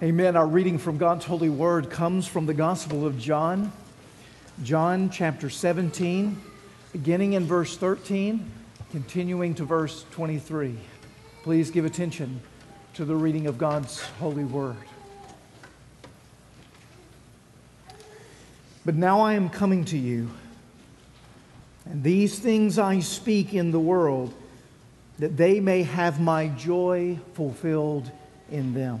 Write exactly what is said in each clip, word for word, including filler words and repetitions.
Amen. Our reading from God's holy word comes from the Gospel of John, John chapter seventeen, beginning in verse thirteen, continuing to verse twenty-three. Please give attention to the reading of God's holy word. But now I am coming to you, and these things I speak in the world, that they may have my joy fulfilled in them.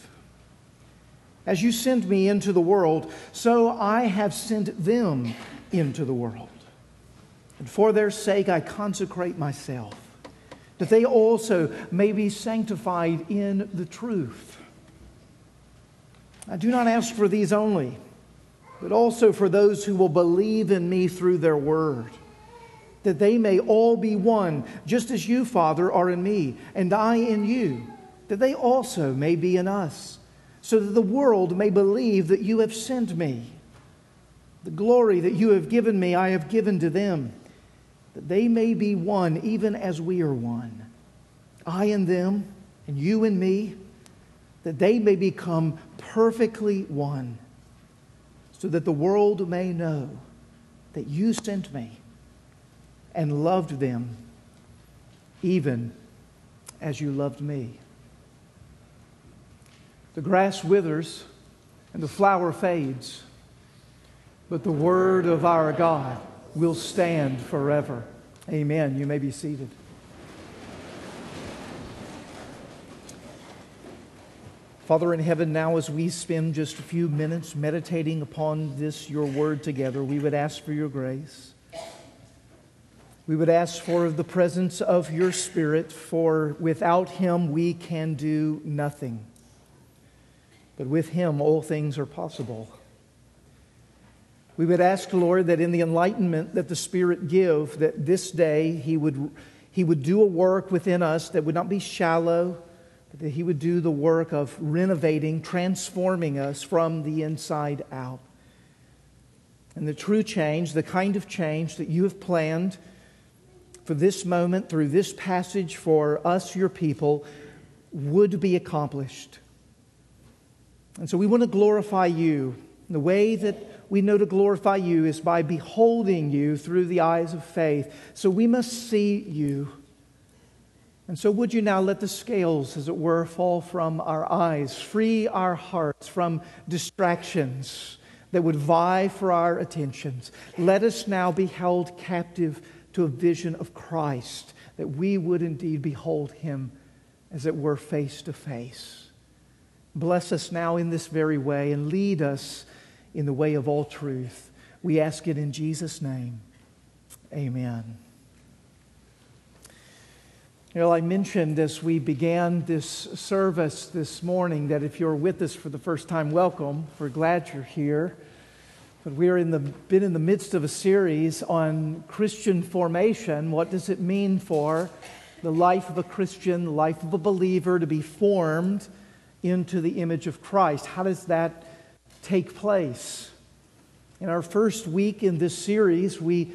As you sent me into the world, so I have sent them into the world. And for their sake I consecrate myself, that they also may be sanctified in the truth. I do not ask for these only, but also for those who will believe in me through their word, that they may all be one, just as you, Father, are in me, and I in you, that they also may be in us, so that the world may believe that you have sent me. The glory that you have given me, I have given to them, that they may be one, even as we are one. I in them, and you in me, that they may become perfectly one, so that the world may know that you sent me and loved them, even as you loved me. The grass withers and the flower fades, but the word of our God will stand forever. Amen. You may be seated. Father in heaven, now as we spend just a few minutes meditating upon this, your word together, we would ask for your grace. We would ask for the presence of your Spirit, for without him we can do nothing. But with him, all things are possible. We would ask, Lord, that in the enlightenment that the Spirit give, that this day he would, he would do a work within us that would not be shallow, but that he would do the work of renovating, transforming us from the inside out. And the true change, the kind of change that you have planned for this moment, through this passage for us, your people, would be accomplished. And so we want to glorify you. And the way that we know to glorify you is by beholding you through the eyes of faith. So we must see you. And so would you now let the scales, as it were, fall from our eyes, free our hearts from distractions that would vie for our attentions. Let us now be held captive to a vision of Christ, that we would indeed behold him, as it were, face to face. Bless us now in this very way and lead us in the way of all truth. We ask it in Jesus' name. Amen. Well, I mentioned as we began this service this morning that if you're with us for the first time, welcome. We're glad you're here. But we're in the been in the midst of a series on Christian formation. What does it mean for the life of a Christian, the life of a believer, to be formed into the image of Christ? How does that take place? In our first week in this series, we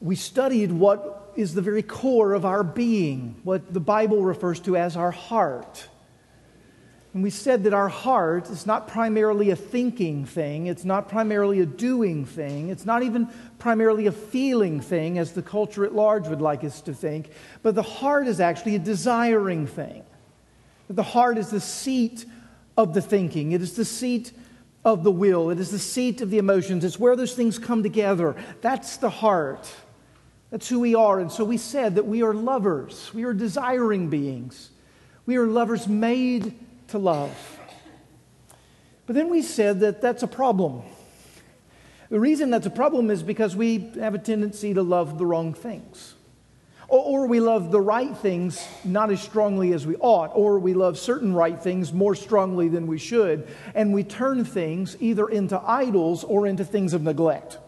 we studied what is the very core of our being, what the Bible refers to as our heart. And we said that our heart is not primarily a thinking thing, it's not primarily a doing thing, it's not even primarily a feeling thing, as the culture at large would like us to think, but the heart is actually a desiring thing. The heart is the seat of the thinking. It is the seat of the will. It is the seat of the emotions. It's where those things come together. That's the heart. That's who we are. And so we said that we are lovers. We are desiring beings. We are lovers made to love. But then we said that that's a problem. The reason that's a problem is because we have a tendency to love the wrong things. Or we love the right things not as strongly as we ought, or we love certain right things more strongly than we should, and we turn things either into idols or into things of neglect,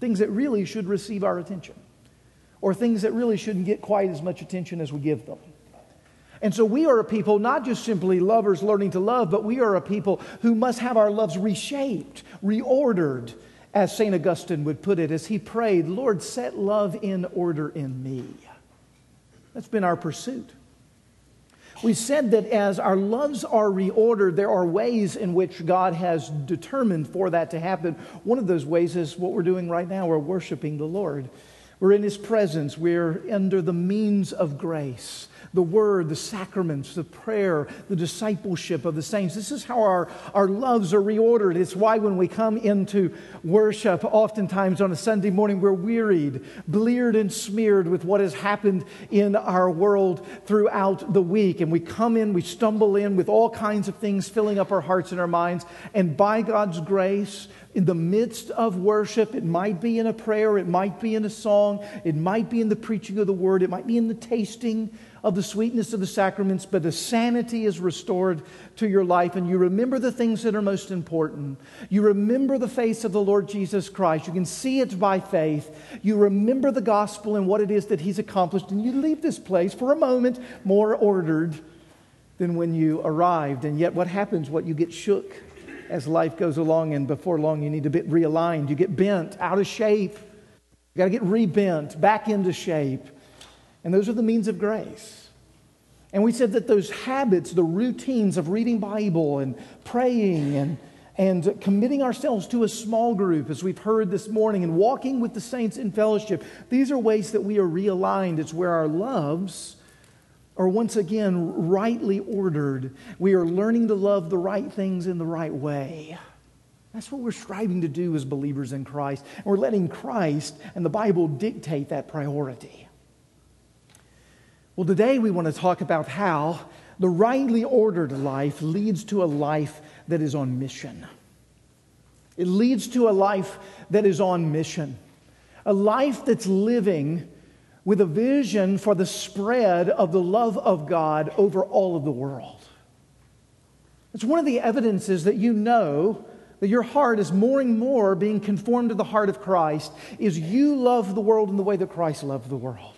things that really should receive our attention, or things that really shouldn't get quite as much attention as we give them. And so we are a people, not just simply lovers learning to love, but we are a people who must have our loves reshaped, reordered, as Saint Augustine would put it, as he prayed, "Lord, set love in order in me." That's been our pursuit. We said that as our loves are reordered, there are ways in which God has determined for that to happen. One of those ways is what we're doing right now. We're worshiping the Lord. We're in His presence. We're under the means of grace, the Word, the sacraments, the prayer, the discipleship of the saints. This is how our, our loves are reordered. It's why when we come into worship, oftentimes on a Sunday morning, we're wearied, bleared and smeared with what has happened in our world throughout the week. And we come in, we stumble in with all kinds of things filling up our hearts and our minds. And by God's grace, in the midst of worship, it might be in a prayer, it might be in a song, it might be in the preaching of the word, it might be in the tasting of the sweetness of the sacraments, but the sanity is restored to your life, and you remember the things that are most important. You remember the face of the Lord Jesus Christ. You can see it by faith. You remember the gospel and what it is that He's accomplished, and you leave this place for a moment more ordered than when you arrived. And yet what happens? What you get shook as life goes along, and before long you need to be realigned. You get bent, out of shape. You got to get rebent, back into shape. And those are the means of grace. And we said that those habits, the routines of reading Bible and praying and, and committing ourselves to a small group, as we've heard this morning, and walking with the saints in fellowship, these are ways that we are realigned. It's where our loves are once again rightly ordered. We are learning to love the right things in the right way. That's what we're striving to do as believers in Christ. And we're letting Christ and the Bible dictate that priority. Well, today we want to talk about how the rightly ordered life leads to a life that is on mission. It leads to a life that is on mission. A life that's living with a vision for the spread of the love of God over all of the world. It's one of the evidences that you know that your heart is more and more being conformed to the heart of Christ, is you love the world in the way that Christ loved the world.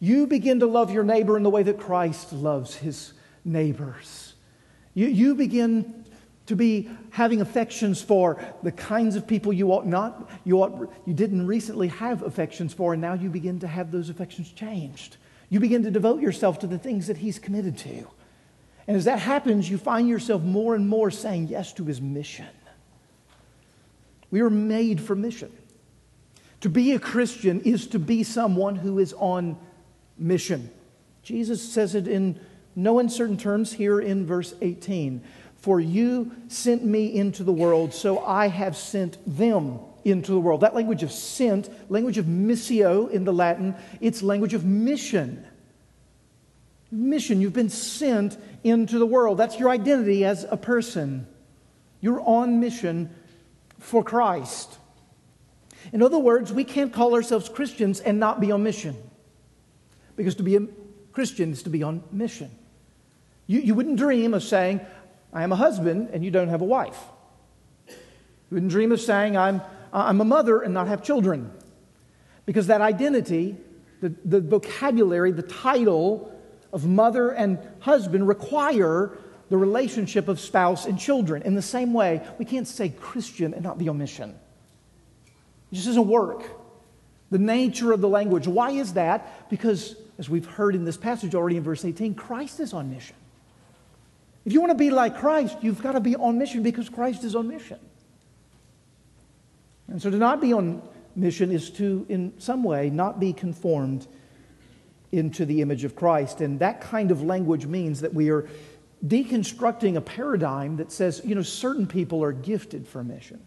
You begin to love your neighbor in the way that Christ loves his neighbors. You, you begin to be having affections for the kinds of people you ought not, you ought, you didn't recently have affections for, and now you begin to have those affections changed. You begin to devote yourself to the things that He's committed to. And as that happens, you find yourself more and more saying yes to His mission. We are made for mission. To be a Christian is to be someone who is on mission. Jesus says it in no uncertain terms here in verse eighteen. "For you sent me into the world, so I have sent them into the world." That language of sent, language of missio in the Latin, it's language of mission. Mission, you've been sent into the world. That's your identity as a person. You're on mission for Christ. In other words, we can't call ourselves Christians and not be on mission. Because to be a Christian is to be on mission. You, you wouldn't dream of saying, "I am a husband," and you don't have a wife. You wouldn't dream of saying, I'm, I'm a mother and not have children. Because that identity, the, the vocabulary, the title of mother and husband require the relationship of spouse and children. In the same way, we can't say Christian and not be on mission. It just doesn't work. The nature of the language. Why is that? Because, as we've heard in this passage already in verse eighteen, Christ is on mission. If you want to be like Christ, you've got to be on mission because Christ is on mission. And so to not be on mission is to, in some way, not be conformed into the image of Christ. And that kind of language means that we are deconstructing a paradigm that says, you know, certain people are gifted for mission.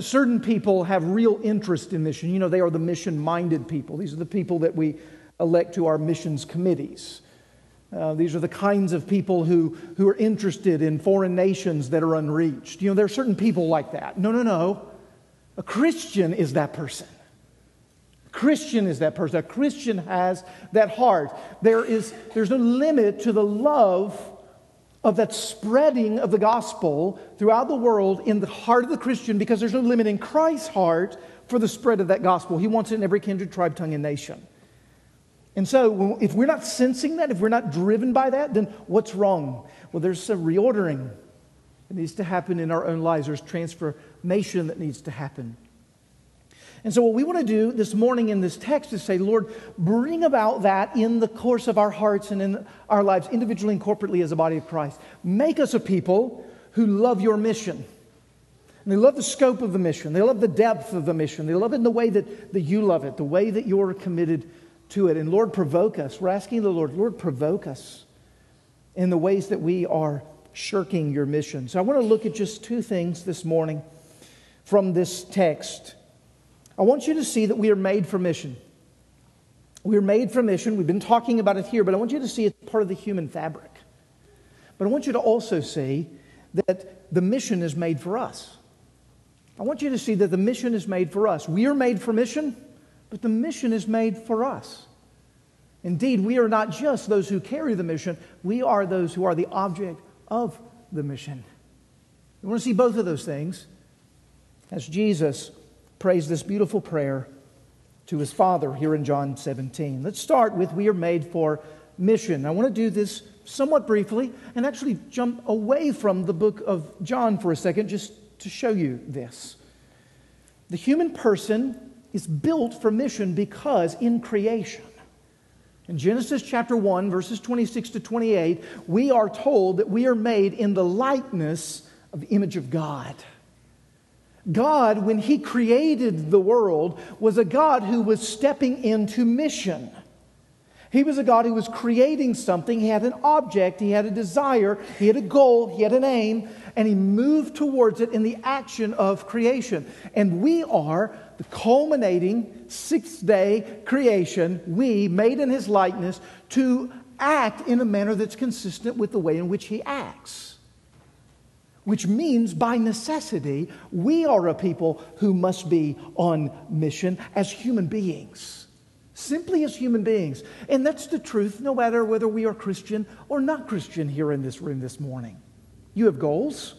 Certain people have real interest in mission. You know, they are the mission-minded people. These are the people that we elect to our missions committees. Uh, these are the kinds of people who, who are interested in foreign nations that are unreached. You know, there are certain people like that. No, no, no. A Christian is that person. A Christian is that person. A Christian has that heart. There is, there's no limit to the love of that spreading of the gospel throughout the world in the heart of the Christian, because there's no limit in Christ's heart for the spread of that gospel. He wants it in every kindred, tribe, tongue, and nation. And so if we're not sensing that, if we're not driven by that, then what's wrong? Well, there's some reordering that needs to happen in our own lives. There's transformation that needs to happen. And so what we want to do this morning in this text is say, Lord, bring about that in the course of our hearts and in our lives, individually and corporately as a body of Christ. Make us a people who love your mission. And they love the scope of the mission. They love the depth of the mission. They love it in the way that, that you love it, the way that you're committed to it. And Lord, provoke us. We're asking the Lord, Lord, provoke us in the ways that we are shirking your mission. So I want to look at just two things this morning from this text. I want you to see that we are made for mission. We are made for mission. We've been talking about it here, but I want you to see it's part of the human fabric. But I want you to also see that the mission is made for us. I want you to see that the mission is made for us. We are made for mission, but the mission is made for us. Indeed, we are not just those who carry the mission. We are those who are the object of the mission. We want to see both of those things as Jesus prays this beautiful prayer to his Father here in John seventeen. Let's start with we are made for mission. I want to do this somewhat briefly and actually jump away from the book of John for a second just to show you this. The human person is built for mission because in creation, in Genesis chapter one, verses twenty-six to twenty-eight, we are told that we are made in the likeness of the image of God. God, when he created the world, was a God who was stepping into mission. He was a God who was creating something. He had an object, he had a desire, he had a goal, he had an aim, and he moved towards it in the action of creation. And we are the culminating sixth day creation, we made in his likeness, to act in a manner that's consistent with the way in which he acts. Which means, by necessity, we are a people who must be on mission as human beings. Simply as human beings. And that's the truth, no matter whether we are Christian or not Christian here in this room this morning. You have goals.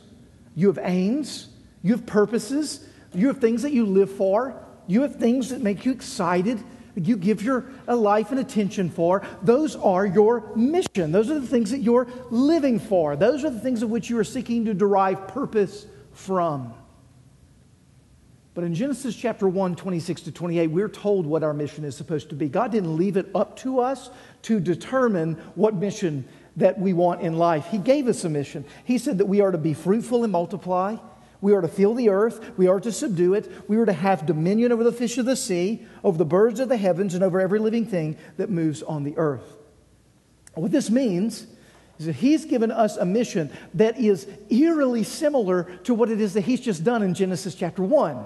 You have aims. You have purposes. You have things that you live for. You have things that make you excited, that you give your life and attention for. Those are your mission. Those are the things that you're living for. Those are the things of which you are seeking to derive purpose from. But in Genesis chapter one, twenty-six to twenty-eight, we're told what our mission is supposed to be. God didn't leave it up to us to determine what mission that we want in life. He gave us a mission. He said that we are to be fruitful and multiply. We are to fill the earth. We are to subdue it. We are to have dominion over the fish of the sea, over the birds of the heavens, and over every living thing that moves on the earth. What this means is that he's given us a mission that is eerily similar to what it is that he's just done in Genesis chapter one.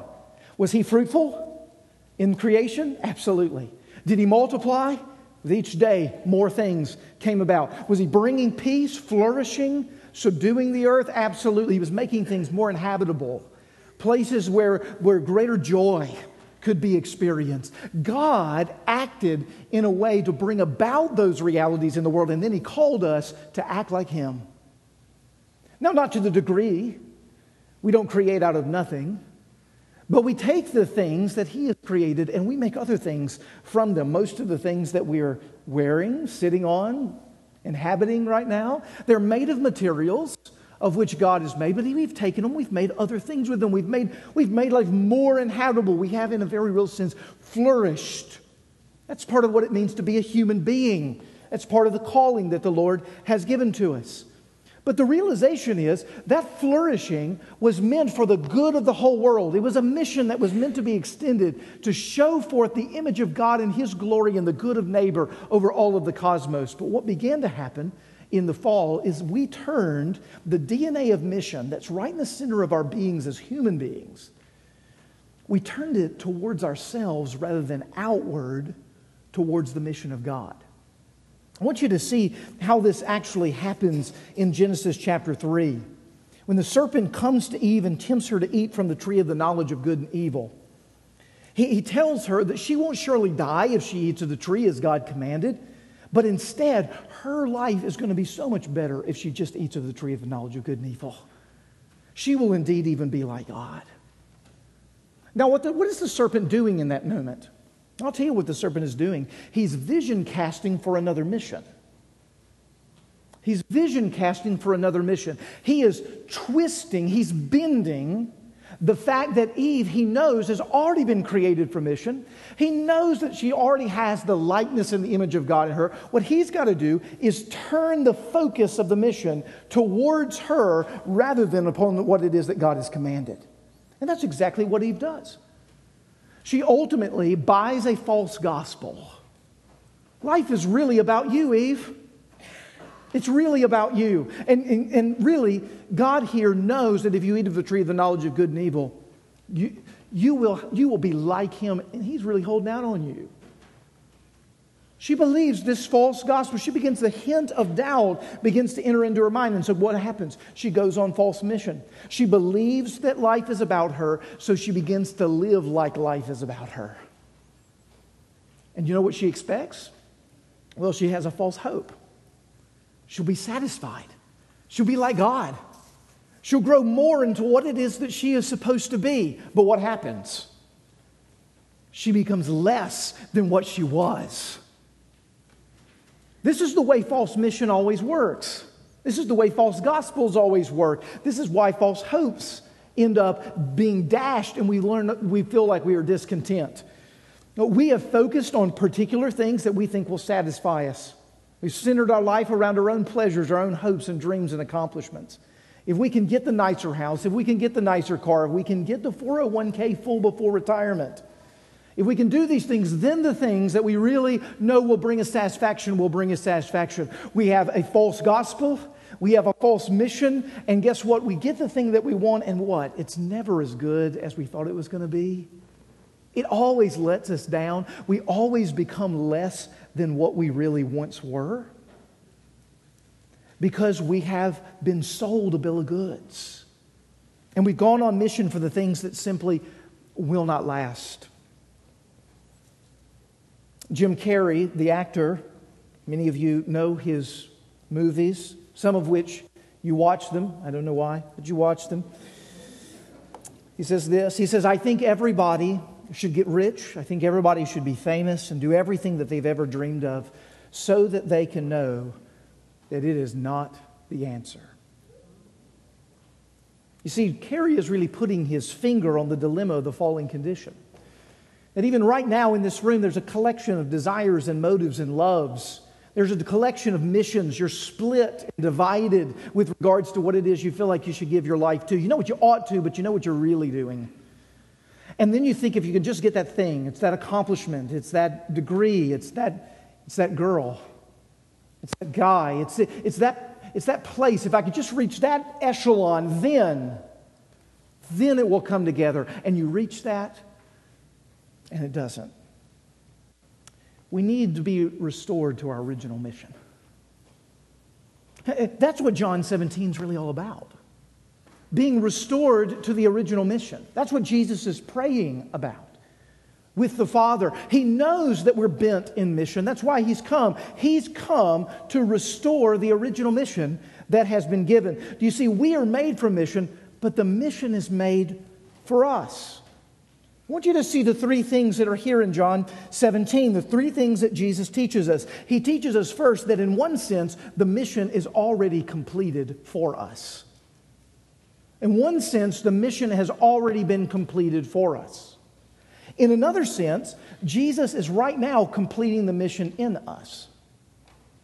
Was he fruitful in creation? Absolutely. Did he multiply? With each day, more things came about. Was he bringing peace, flourishing, subduing the earth? Absolutely. He was making things more inhabitable. Places where, where greater joy could be experienced. God acted in a way to bring about those realities in the world, and then he called us to act like him. Now, not to the degree. We don't create out of nothing. But we take the things that he has created and we make other things from them. Most of the things that we're wearing, sitting on, inhabiting right now, they're made of materials of which God has made, but we've taken them, we've made other things with them. We've made, we've made life more inhabitable. We have, in a very real sense, flourished. That's part of what it means to be a human being. That's part of the calling that the Lord has given to us. But the realization is that flourishing was meant for the good of the whole world. It was a mission that was meant to be extended to show forth the image of God and his glory and the good of neighbor over all of the cosmos. But what began to happen in the fall is we turned the D N A of mission that's right in the center of our beings as human beings. We turned it towards ourselves rather than outward towards the mission of God. I want you to see how this actually happens in Genesis chapter three. When the serpent comes to Eve and tempts her to eat from the tree of the knowledge of good and evil, He, he tells her that she won't surely die if she eats of the tree as God commanded, but instead her life is going to be so much better if she just eats of the tree of the knowledge of good and evil. She will indeed even be like God. Now, what, the, what is the serpent doing in that moment? I'll tell you what the serpent is doing. He's vision casting for another mission. He's vision casting for another mission. He is twisting, he's bending the fact that Eve, he knows, has already been created for mission. He knows that she already has the likeness and the image of God in her. What he's got to do is turn the focus of the mission towards her rather than upon what it is that God has commanded. And that's exactly what Eve does. She ultimately buys a false gospel. Life is really about you, Eve. It's really about you. And, and, and really, God here knows that if you eat of the tree of the knowledge of good and evil, you, you, will, you will be like him, and he's really holding out on you. She believes this false gospel. She begins, the hint of doubt begins to enter into her mind. And so what happens? She goes on false mission. She believes that life is about her, so she begins to live like life is about her. And you know what she expects? Well, she has a false hope. She'll be satisfied. She'll be like God. She'll grow more into what it is that she is supposed to be. But what happens? She becomes less than what she was. This is the way false mission always works. This is the way false gospels always work. This is why false hopes end up being dashed, and we learn we feel like we are discontent. We have focused on particular things that we think will satisfy us. We've centered our life around our own pleasures, our own hopes and dreams and accomplishments. If we can get the nicer house, if we can get the nicer car, if we can get the four oh one k full before retirement, if we can do these things, then the things that we really know will bring us satisfaction will bring us satisfaction. We have a false gospel. We have a false mission. And guess what? We get the thing that we want, and what? It's never as good as we thought it was going to be. It always lets us down. We always become less than what we really once were because we have been sold a bill of goods. And we've gone on mission for the things that simply will not last. Jim Carrey, the actor, many of you know his movies, some of which you watch them. I don't know why, but you watch them. He says this, he says, I think everybody should get rich. I think everybody should be famous and do everything that they've ever dreamed of so that they can know that it is not the answer. You see, Carrey is really putting his finger on the dilemma of the fallen condition. That even right now in this room, there's a collection of desires and motives and loves. There's a collection of missions. You're split and divided with regards to what it is you feel like you should give your life to. You know what you ought to, but you know what you're really doing. And then you think if you can just get that thing, it's that accomplishment, it's that degree, it's that, it's that girl, it's that guy, it's, it's, that, it's that place. If I could just reach that echelon, then, then it will come together. And you reach that, and it doesn't. We need to be restored to our original mission. That's what John seventeen is really all about. Being restored to the original mission. That's what Jesus is praying about with the Father. He knows that we're bent in mission. That's why he's come. He's come to restore the original mission that has been given. Do you see, we are made for mission, but the mission is made for us. I want you to see the three things that are here in John seventeen, the three things that Jesus teaches us. He teaches us first that in one sense, the mission is already completed for us. In one sense, the mission has already been completed for us. In another sense, Jesus is right now completing the mission in us.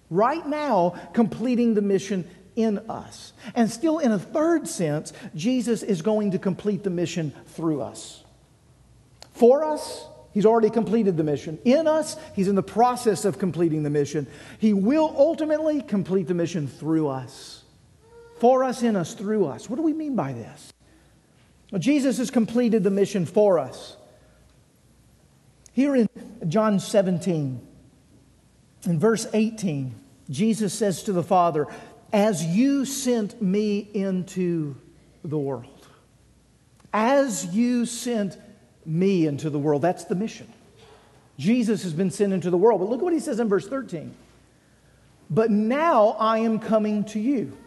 Right now, completing the mission in us. And still in a third sense, Jesus is going to complete the mission through us. For us, he's already completed the mission. In us, he's in the process of completing the mission. He will ultimately complete the mission through us. For us, in us, through us. What do we mean by this? Well, Jesus has completed the mission for us. Here in John seventeen, in verse eighteen, Jesus says to the Father, as you sent me into the world, as you sent me into the world. That's the mission. Jesus has been sent into the world. But look at what he says in verse thirteen. But now I am coming to you.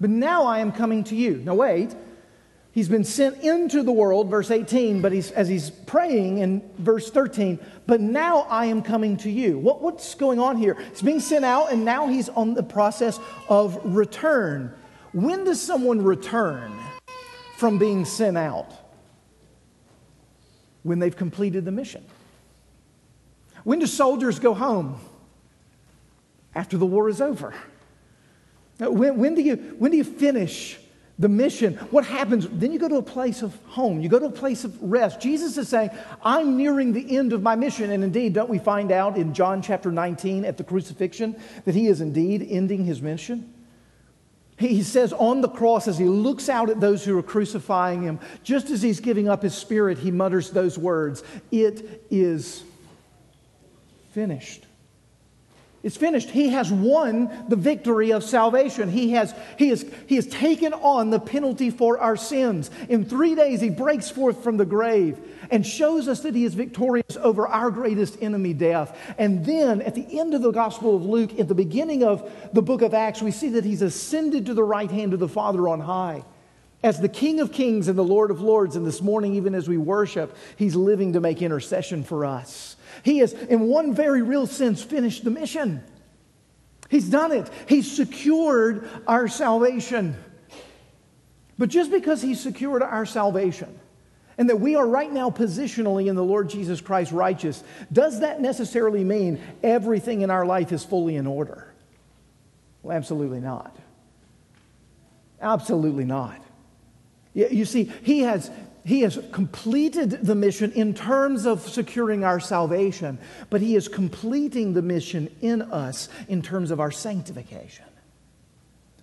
But now I am coming to you. Now wait. He's been sent into the world, verse eighteen, but he's, as he's praying in verse thirteen, but now I am coming to you. What, what's going on here? He's being sent out, and now he's on the process of return. When does someone return from being sent out? When they've completed the mission. When do soldiers go home? After the war is over. When, when do you, when do you finish the mission? What happens? Then you go to a place of home. You go to a place of rest. Jesus is saying, I'm nearing the end of my mission. And indeed, don't we find out in John chapter nineteen at the crucifixion that he is indeed ending his mission? He says on the cross as he looks out at those who are crucifying him, just as he's giving up his spirit, he mutters those words, it is finished. It's finished. He has won the victory of salvation. He has, he has, he has taken on the penalty for our sins. In three days, he breaks forth from the grave and shows us that he is victorious over our greatest enemy, death. And then at the end of the Gospel of Luke, at the beginning of the book of Acts, we see that he's ascended to the right hand of the Father on high. As the King of Kings and the Lord of Lords, and this morning, even as we worship, he's living to make intercession for us. He has, in one very real sense, finished the mission. He's done it. He's secured our salvation. But just because he's secured our salvation and that we are right now positionally in the Lord Jesus Christ righteous, does that necessarily mean everything in our life is fully in order? Well, absolutely not. Absolutely not. You see, he has... He has completed the mission in terms of securing our salvation, but he is completing the mission in us in terms of our sanctification.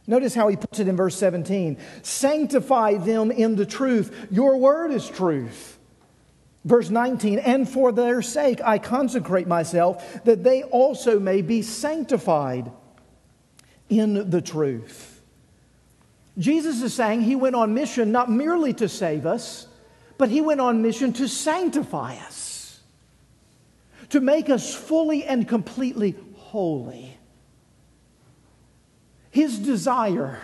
Notice how he puts it in verse seventeen. Sanctify them in the truth. Your word is truth. Verse nineteen, and for their sake I consecrate myself, that they also may be sanctified in the truth. Jesus is saying he went on mission not merely to save us, but he went on mission to sanctify us, to make us fully and completely holy. His desire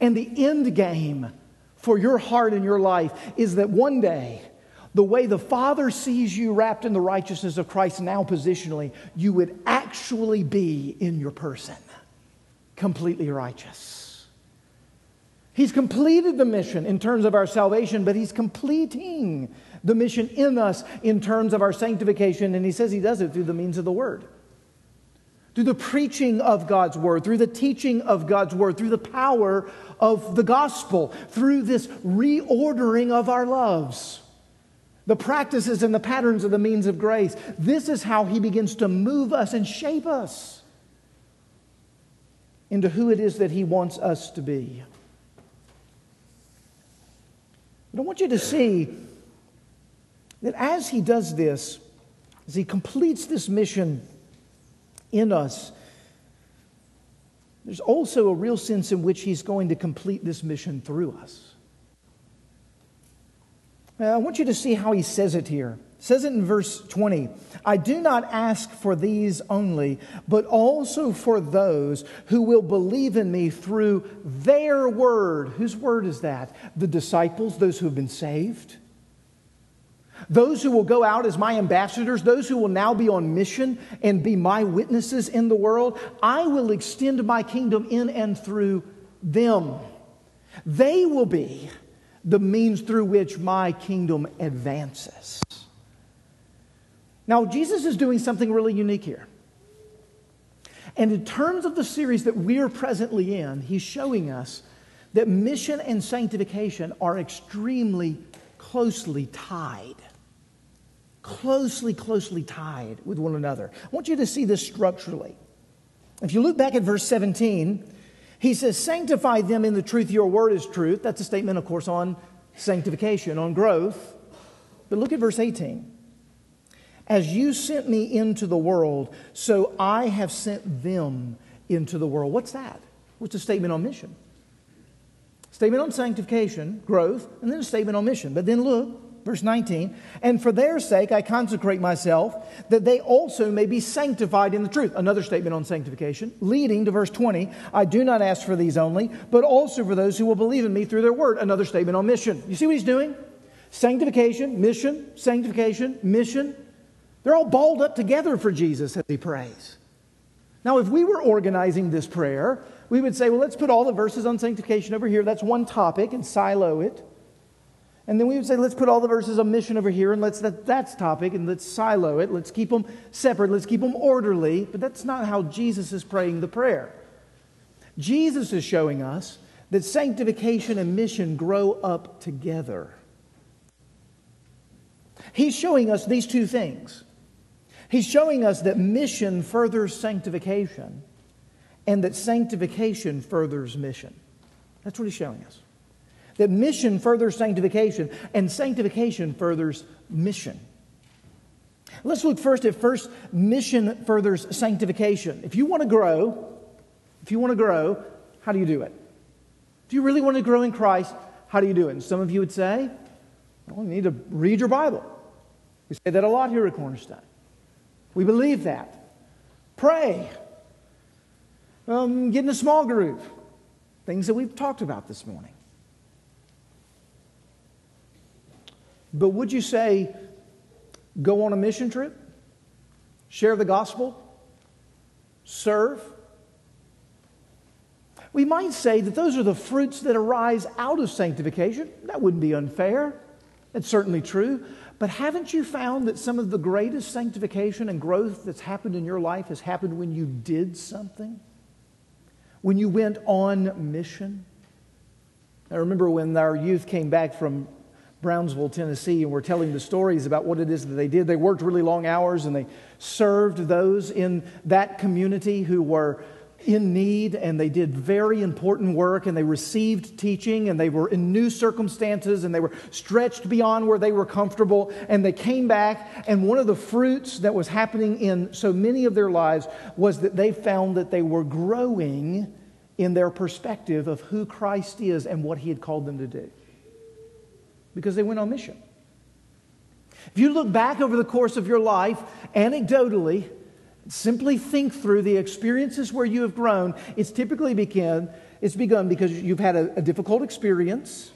and the end game for your heart and your life is that one day, the way the Father sees you wrapped in the righteousness of Christ now positionally, you would actually be in your person, completely righteous. He's completed the mission in terms of our salvation, but he's completing the mission in us in terms of our sanctification. And he says he does it through the means of the word, through the preaching of God's word, through the teaching of God's word, through the power of the gospel, through this reordering of our loves, the practices and the patterns of the means of grace. This is how he begins to move us and shape us into who it is that he wants us to be. But I want you to see that as he does this, as he completes this mission in us, there's also a real sense in which he's going to complete this mission through us. Now, I want you to see how he says it here. It says it in verse twenty. I do not ask for these only, but also for those who will believe in me through their word. Whose word is that? The disciples, those who have been saved. Those who will go out as my ambassadors, those who will now be on mission and be my witnesses in the world. I will extend my kingdom in and through them. They will be the means through which my kingdom advances. Now, Jesus is doing something really unique here. And in terms of the series that we are presently in, he's showing us that mission and sanctification are extremely closely tied. Closely, closely tied with one another. I want you to see this structurally. If you look back at verse seventeen, he says, sanctify them in the truth, your word is truth. That's a statement, of course, on sanctification, on growth. But look at verse eighteen. As you sent me into the world, so I have sent them into the world. What's that? What's a statement on mission? Statement on sanctification, growth, and then a statement on mission. But then look, Verse nineteen, and for their sake I consecrate myself, that they also may be sanctified in the truth. Another statement on sanctification, leading to verse twenty, I do not ask for these only, but also for those who will believe in me through their word. Another statement on mission. You see what he's doing? Sanctification, mission, sanctification, mission. They're all balled up together for Jesus as he prays. Now, if we were organizing this prayer, we would say, well, let's put all the verses on sanctification over here. That's one topic, and silo it. And then we would say, let's put all the verses on mission over here, and let's that, that's topic, and let's silo it. Let's keep them separate. Let's keep them orderly. But that's not how Jesus is praying the prayer. Jesus is showing us that sanctification and mission grow up together. He's showing us these two things. He's showing us that mission furthers sanctification and that sanctification furthers mission. That's what he's showing us. That mission furthers sanctification and sanctification furthers mission. Let's look first at first, mission furthers sanctification. If you want to grow, if you want to grow, how do you do it? If you really want to grow in Christ, how do you do it? And some of you would say, well, you need to read your Bible. We say that a lot here at Cornerstone. We believe that. Pray. Um, get in a small group. Things that we've talked about this morning. But would you say, go on a mission trip? Share the gospel? Serve? We might say that those are the fruits that arise out of sanctification. That wouldn't be unfair. It's certainly true, but haven't you found that some of the greatest sanctification and growth that's happened in your life has happened when you did something? When you went on mission? I remember when our youth came back from Brownsville, Tennessee, and were telling the stories about what it is that they did. They worked really long hours, and they served those in that community who were in need, and they did very important work, and they received teaching, and they were in new circumstances, and they were stretched beyond where they were comfortable, and they came back, and one of the fruits that was happening in so many of their lives was that they found that they were growing in their perspective of who Christ is and what he had called them to do, because they went on mission. If you look back over the course of your life, anecdotally, simply think through the experiences where you have grown. It's typically begun, it's begun because you've had a, a difficult experience,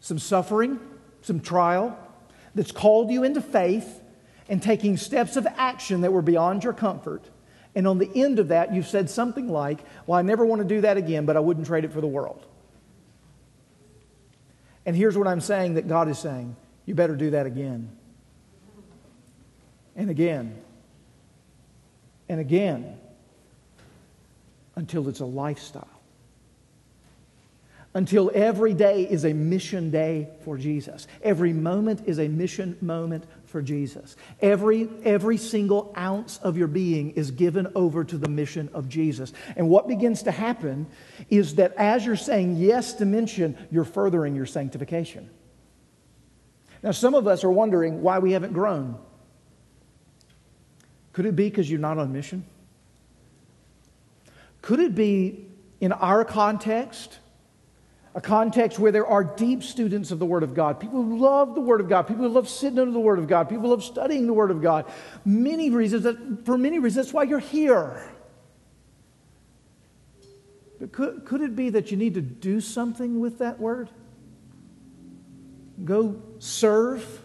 some suffering, some trial that's called you into faith and taking steps of action that were beyond your comfort. And on the end of that, you've said something like, well, I never want to do that again, but I wouldn't trade it for the world. And here's what I'm saying that God is saying, you better do that again. And again. And again, until it's a lifestyle. Until every day is a mission day for Jesus. Every moment is a mission moment for Jesus. Every, every single ounce of your being is given over to the mission of Jesus. And what begins to happen is that as you're saying yes to mission, you're furthering your sanctification. Now, some of us are wondering why we haven't grown. Could it be because you're not on mission? Could it be in our context, a context where there are deep students of the Word of God, people who love the Word of God, people who love sitting under the Word of God, people who love studying the Word of God? Many reasons, that, for many reasons, that's why you're here. But could, could it be that you need to do something with that Word? Go serve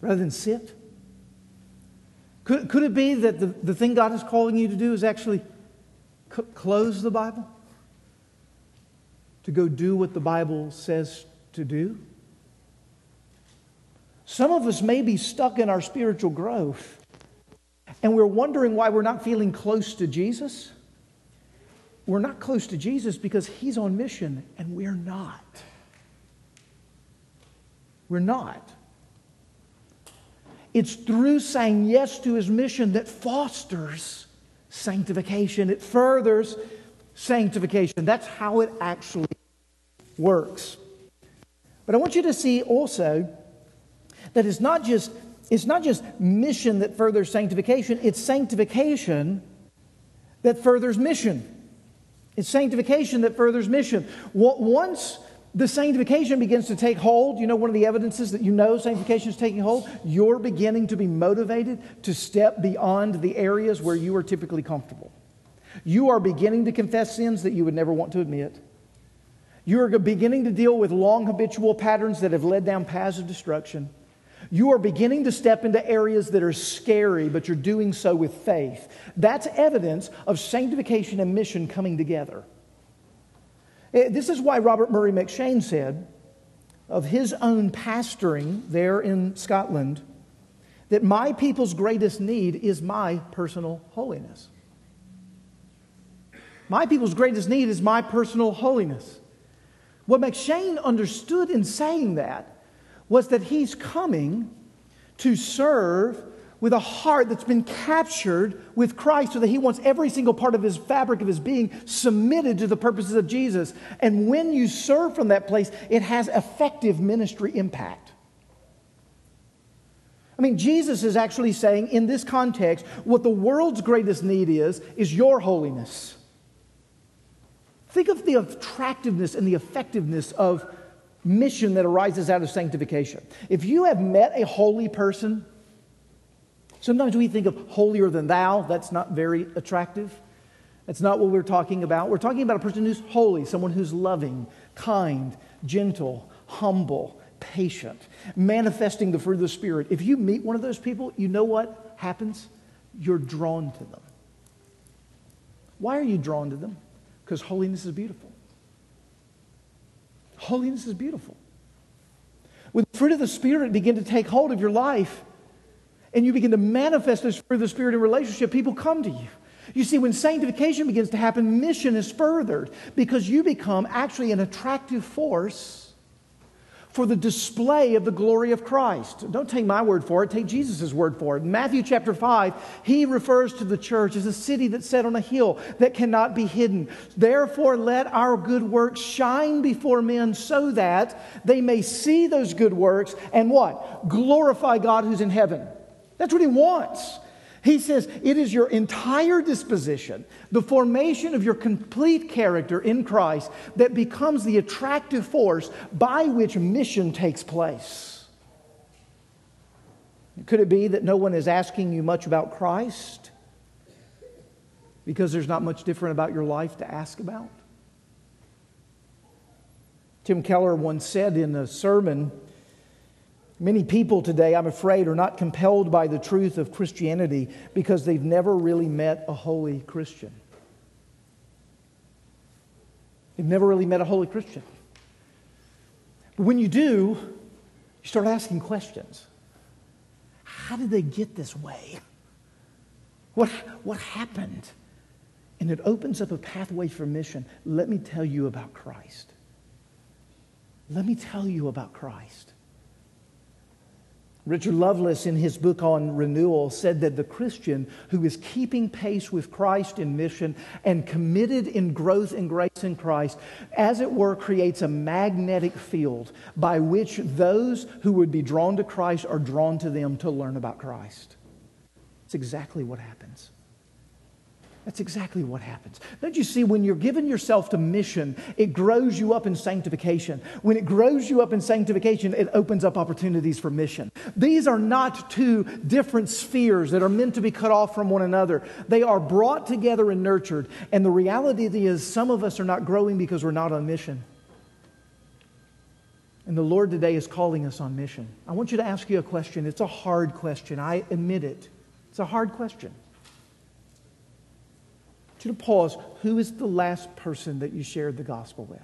rather than sit? Could, could it be that the, the thing God is calling you to do is actually c- close the Bible? To go do what the Bible says to do? Some of us may be stuck in our spiritual growth, and we're wondering why we're not feeling close to Jesus. We're not close to Jesus because he's on mission and we're not. We're not. It's through saying yes to his mission that fosters sanctification. It furthers sanctification. That's how it actually works. But I want you to see also that it's not just, it's not just mission that furthers sanctification. It's sanctification that furthers mission. It's sanctification that furthers mission. Once the sanctification begins to take hold. You know, one of the evidences that you know sanctification is taking hold, you're beginning to be motivated to step beyond the areas where you are typically comfortable. You are beginning to confess sins that you would never want to admit. You are beginning to deal with long habitual patterns that have led down paths of destruction. You are beginning to step into areas that are scary, but you're doing so with faith. That's evidence of sanctification and mission coming together. This is why Robert Murray McShane said of his own pastoring there in Scotland that my people's greatest need is my personal holiness. My people's greatest need is my personal holiness. What McShane understood in saying that was that he's coming to serve with a heart that's been captured with Christ, so that he wants every single part of his fabric of his being submitted to the purposes of Jesus. And when you serve from that place, it has effective ministry impact. I mean, Jesus is actually saying in this context, what the world's greatest need is, is your holiness. Think of the attractiveness and the effectiveness of mission that arises out of sanctification. If you have met a holy person, sometimes we think of holier than thou. That's not very attractive. That's not what we're talking about. We're talking about a person who's holy, someone who's loving, kind, gentle, humble, patient, manifesting the fruit of the Spirit. If you meet one of those people, you know what happens? You're drawn to them. Why are you drawn to them? Because holiness is beautiful. Holiness is beautiful. When the fruit of the Spirit begin to take hold of your life, and you begin to manifest this through the Spirit in relationship, people come to you. You see, when sanctification begins to happen, mission is furthered because you become actually an attractive force for the display of the glory of Christ. Don't take my word for it. Take Jesus' word for it. In Matthew chapter five, he refers to the church as a city that's set on a hill that cannot be hidden. Therefore, let our good works shine before men so that they may see those good works and what? Glorify God who's in heaven. That's what he wants. He says, it is your entire disposition, the formation of your complete character in Christ that becomes the attractive force by which mission takes place. Could it be that no one is asking you much about Christ because there's not much different about your life to ask about? Tim Keller once said in a sermon, many people today, I'm afraid, are not compelled by the truth of Christianity because they've never really met a holy Christian. They've never really met a holy Christian. But when you do, you start asking questions. How did they get this way? What, what happened? And it opens up a pathway for mission. Let me tell you about Christ. Let me tell you about Christ. Richard Lovelace, in his book on renewal, said that the Christian who is keeping pace with Christ in mission and committed in growth and grace in Christ, as it were, creates a magnetic field by which those who would be drawn to Christ are drawn to them to learn about Christ. That's exactly what happens. That's exactly what happens. Don't you see, when you're giving yourself to mission, it grows you up in sanctification. When it grows you up in sanctification, it opens up opportunities for mission. These are not two different spheres that are meant to be cut off from one another. They are brought together and nurtured. And the reality is some of us are not growing because we're not on mission. And the Lord today is calling us on mission. I want you to ask you a question. It's a hard question. I admit it. It's a hard question. To pause, who is the last person that you shared the gospel with?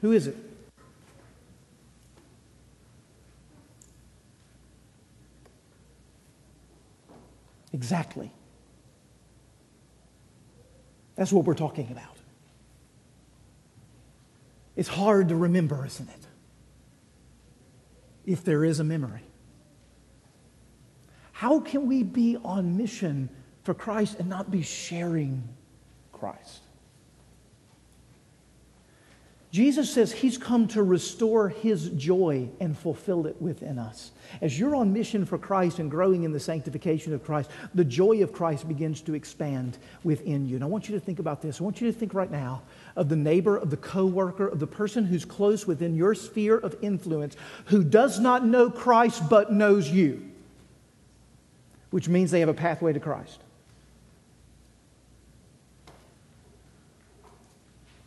Who is it? Exactly. That's what we're talking about. It's hard to remember, isn't it? If there is a memory. How can we be on mission for Christ and not be sharing Christ? Jesus says he's come to restore his joy and fulfill it within us. As you're on mission for Christ and growing in the sanctification of Christ, the joy of Christ begins to expand within you. And I want you to think about this. I want you to think right now of the neighbor, of the coworker, of the person who's close within your sphere of influence who does not know Christ but knows you, which means they have a pathway to Christ.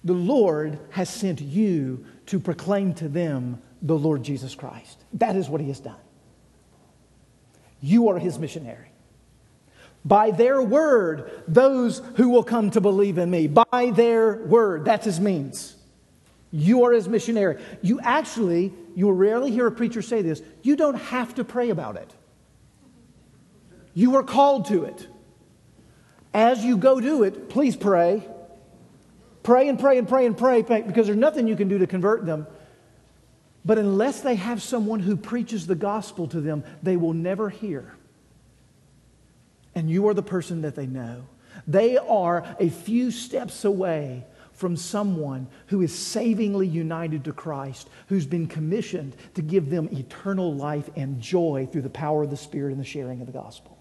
The Lord has sent you to proclaim to them the Lord Jesus Christ. That is what he has done. You are his missionary. By their word, those who will come to believe in me. By their word. That's his means. You are his missionary. You actually, you'll rarely hear a preacher say this, you don't have to pray about it. You are called to it. As you go do it, please pray. Pray and pray and pray and pray, because there's nothing you can do to convert them. But unless they have someone who preaches the gospel to them, they will never hear. And you are the person that they know. They are a few steps away from someone who is savingly united to Christ, who's been commissioned to give them eternal life and joy through the power of the Spirit and the sharing of the gospel.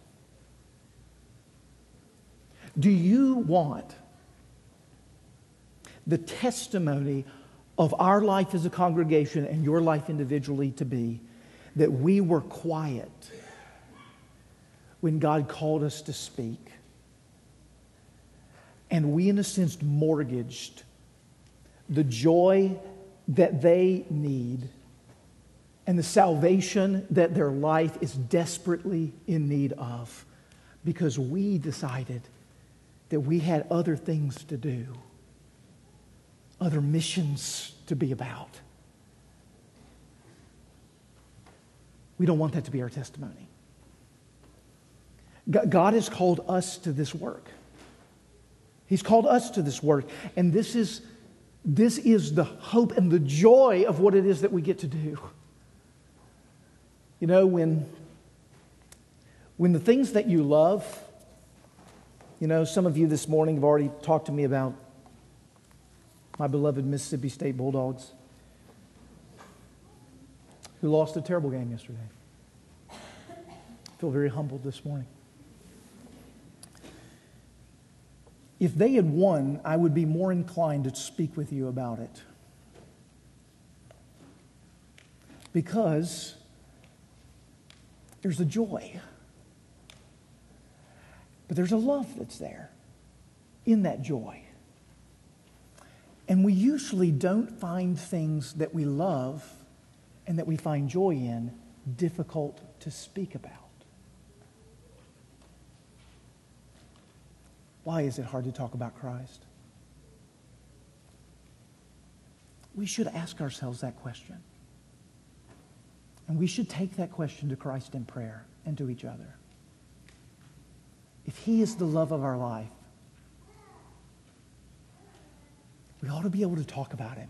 Do you want the testimony of our life as a congregation and your life individually to be that we were quiet when God called us to speak, and we in a sense mortgaged the joy that they need and the salvation that their life is desperately in need of, because we decided that we had other things to do, other missions to be about? We don't want that to be our testimony. God has called us to this work. He's called us to this work. And this is, this is the hope and the joy of what it is that we get to do. You know, when, when the things that you love, you know, some of you this morning have already talked to me about my beloved Mississippi State Bulldogs, who lost a terrible game yesterday. I feel very humbled this morning. If they had won, I would be more inclined to speak with you about it, because there's a joy, but there's a love that's there in that joy. And we usually don't find things that we love and that we find joy in difficult to speak about. Why is it hard to talk about Christ? We should ask ourselves that question. And we should take that question to Christ in prayer and to each other. If he is the love of our life, we ought to be able to talk about him.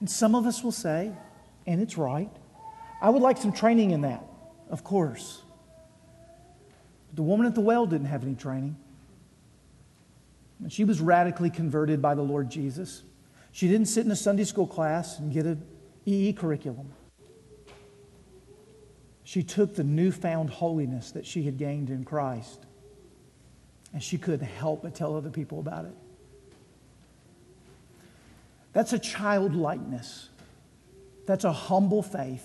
And some of us will say, and it's right, I would like some training in that, of course. But the woman at the well didn't have any training. And she was radically converted by the Lord Jesus. She didn't sit in a Sunday school class and get an E E curriculum. She took the newfound holiness that she had gained in Christ, and she couldn't help but tell other people about it. That's a childlikeness. That's a humble faith.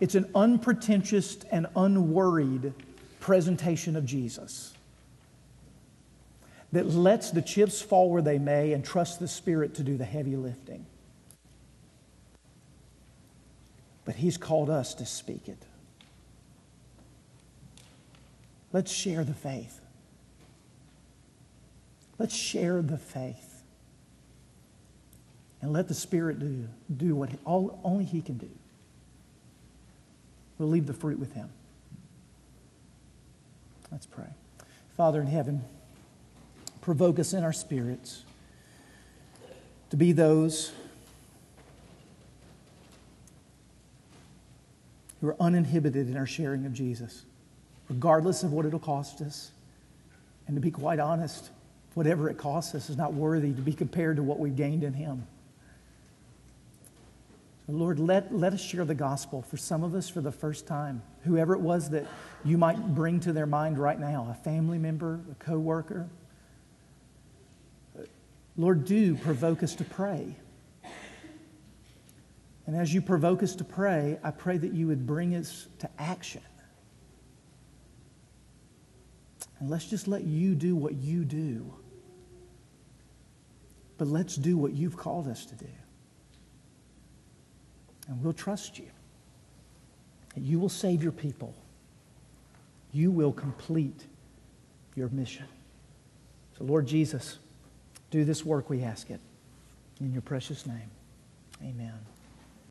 It's an unpretentious and unworried presentation of Jesus that lets the chips fall where they may and trusts the Spirit to do the heavy lifting. But he's called us to speak it. Let's share the faith. Let's share the faith. And let the Spirit do, do what all, only he can do. We'll leave the fruit with him. Let's pray. Father in heaven, provoke us in our spirits to be those who are uninhibited in our sharing of Jesus, regardless of what it'll cost us. And to be quite honest, Whatever it costs us is not worthy to be compared to what we've gained in him. So Lord, let, let us share the gospel, for some of us for the first time. Whoever it was that you might bring to their mind right now, a family member, a coworker. Lord, do provoke us to pray. And as you provoke us to pray, I pray that you would bring us to action. And let's just let you do what you do. But let's do what you've called us to do. And we'll trust you. And you will save your people. You will complete your mission. So Lord Jesus, do this work, we ask it. In your precious name, amen.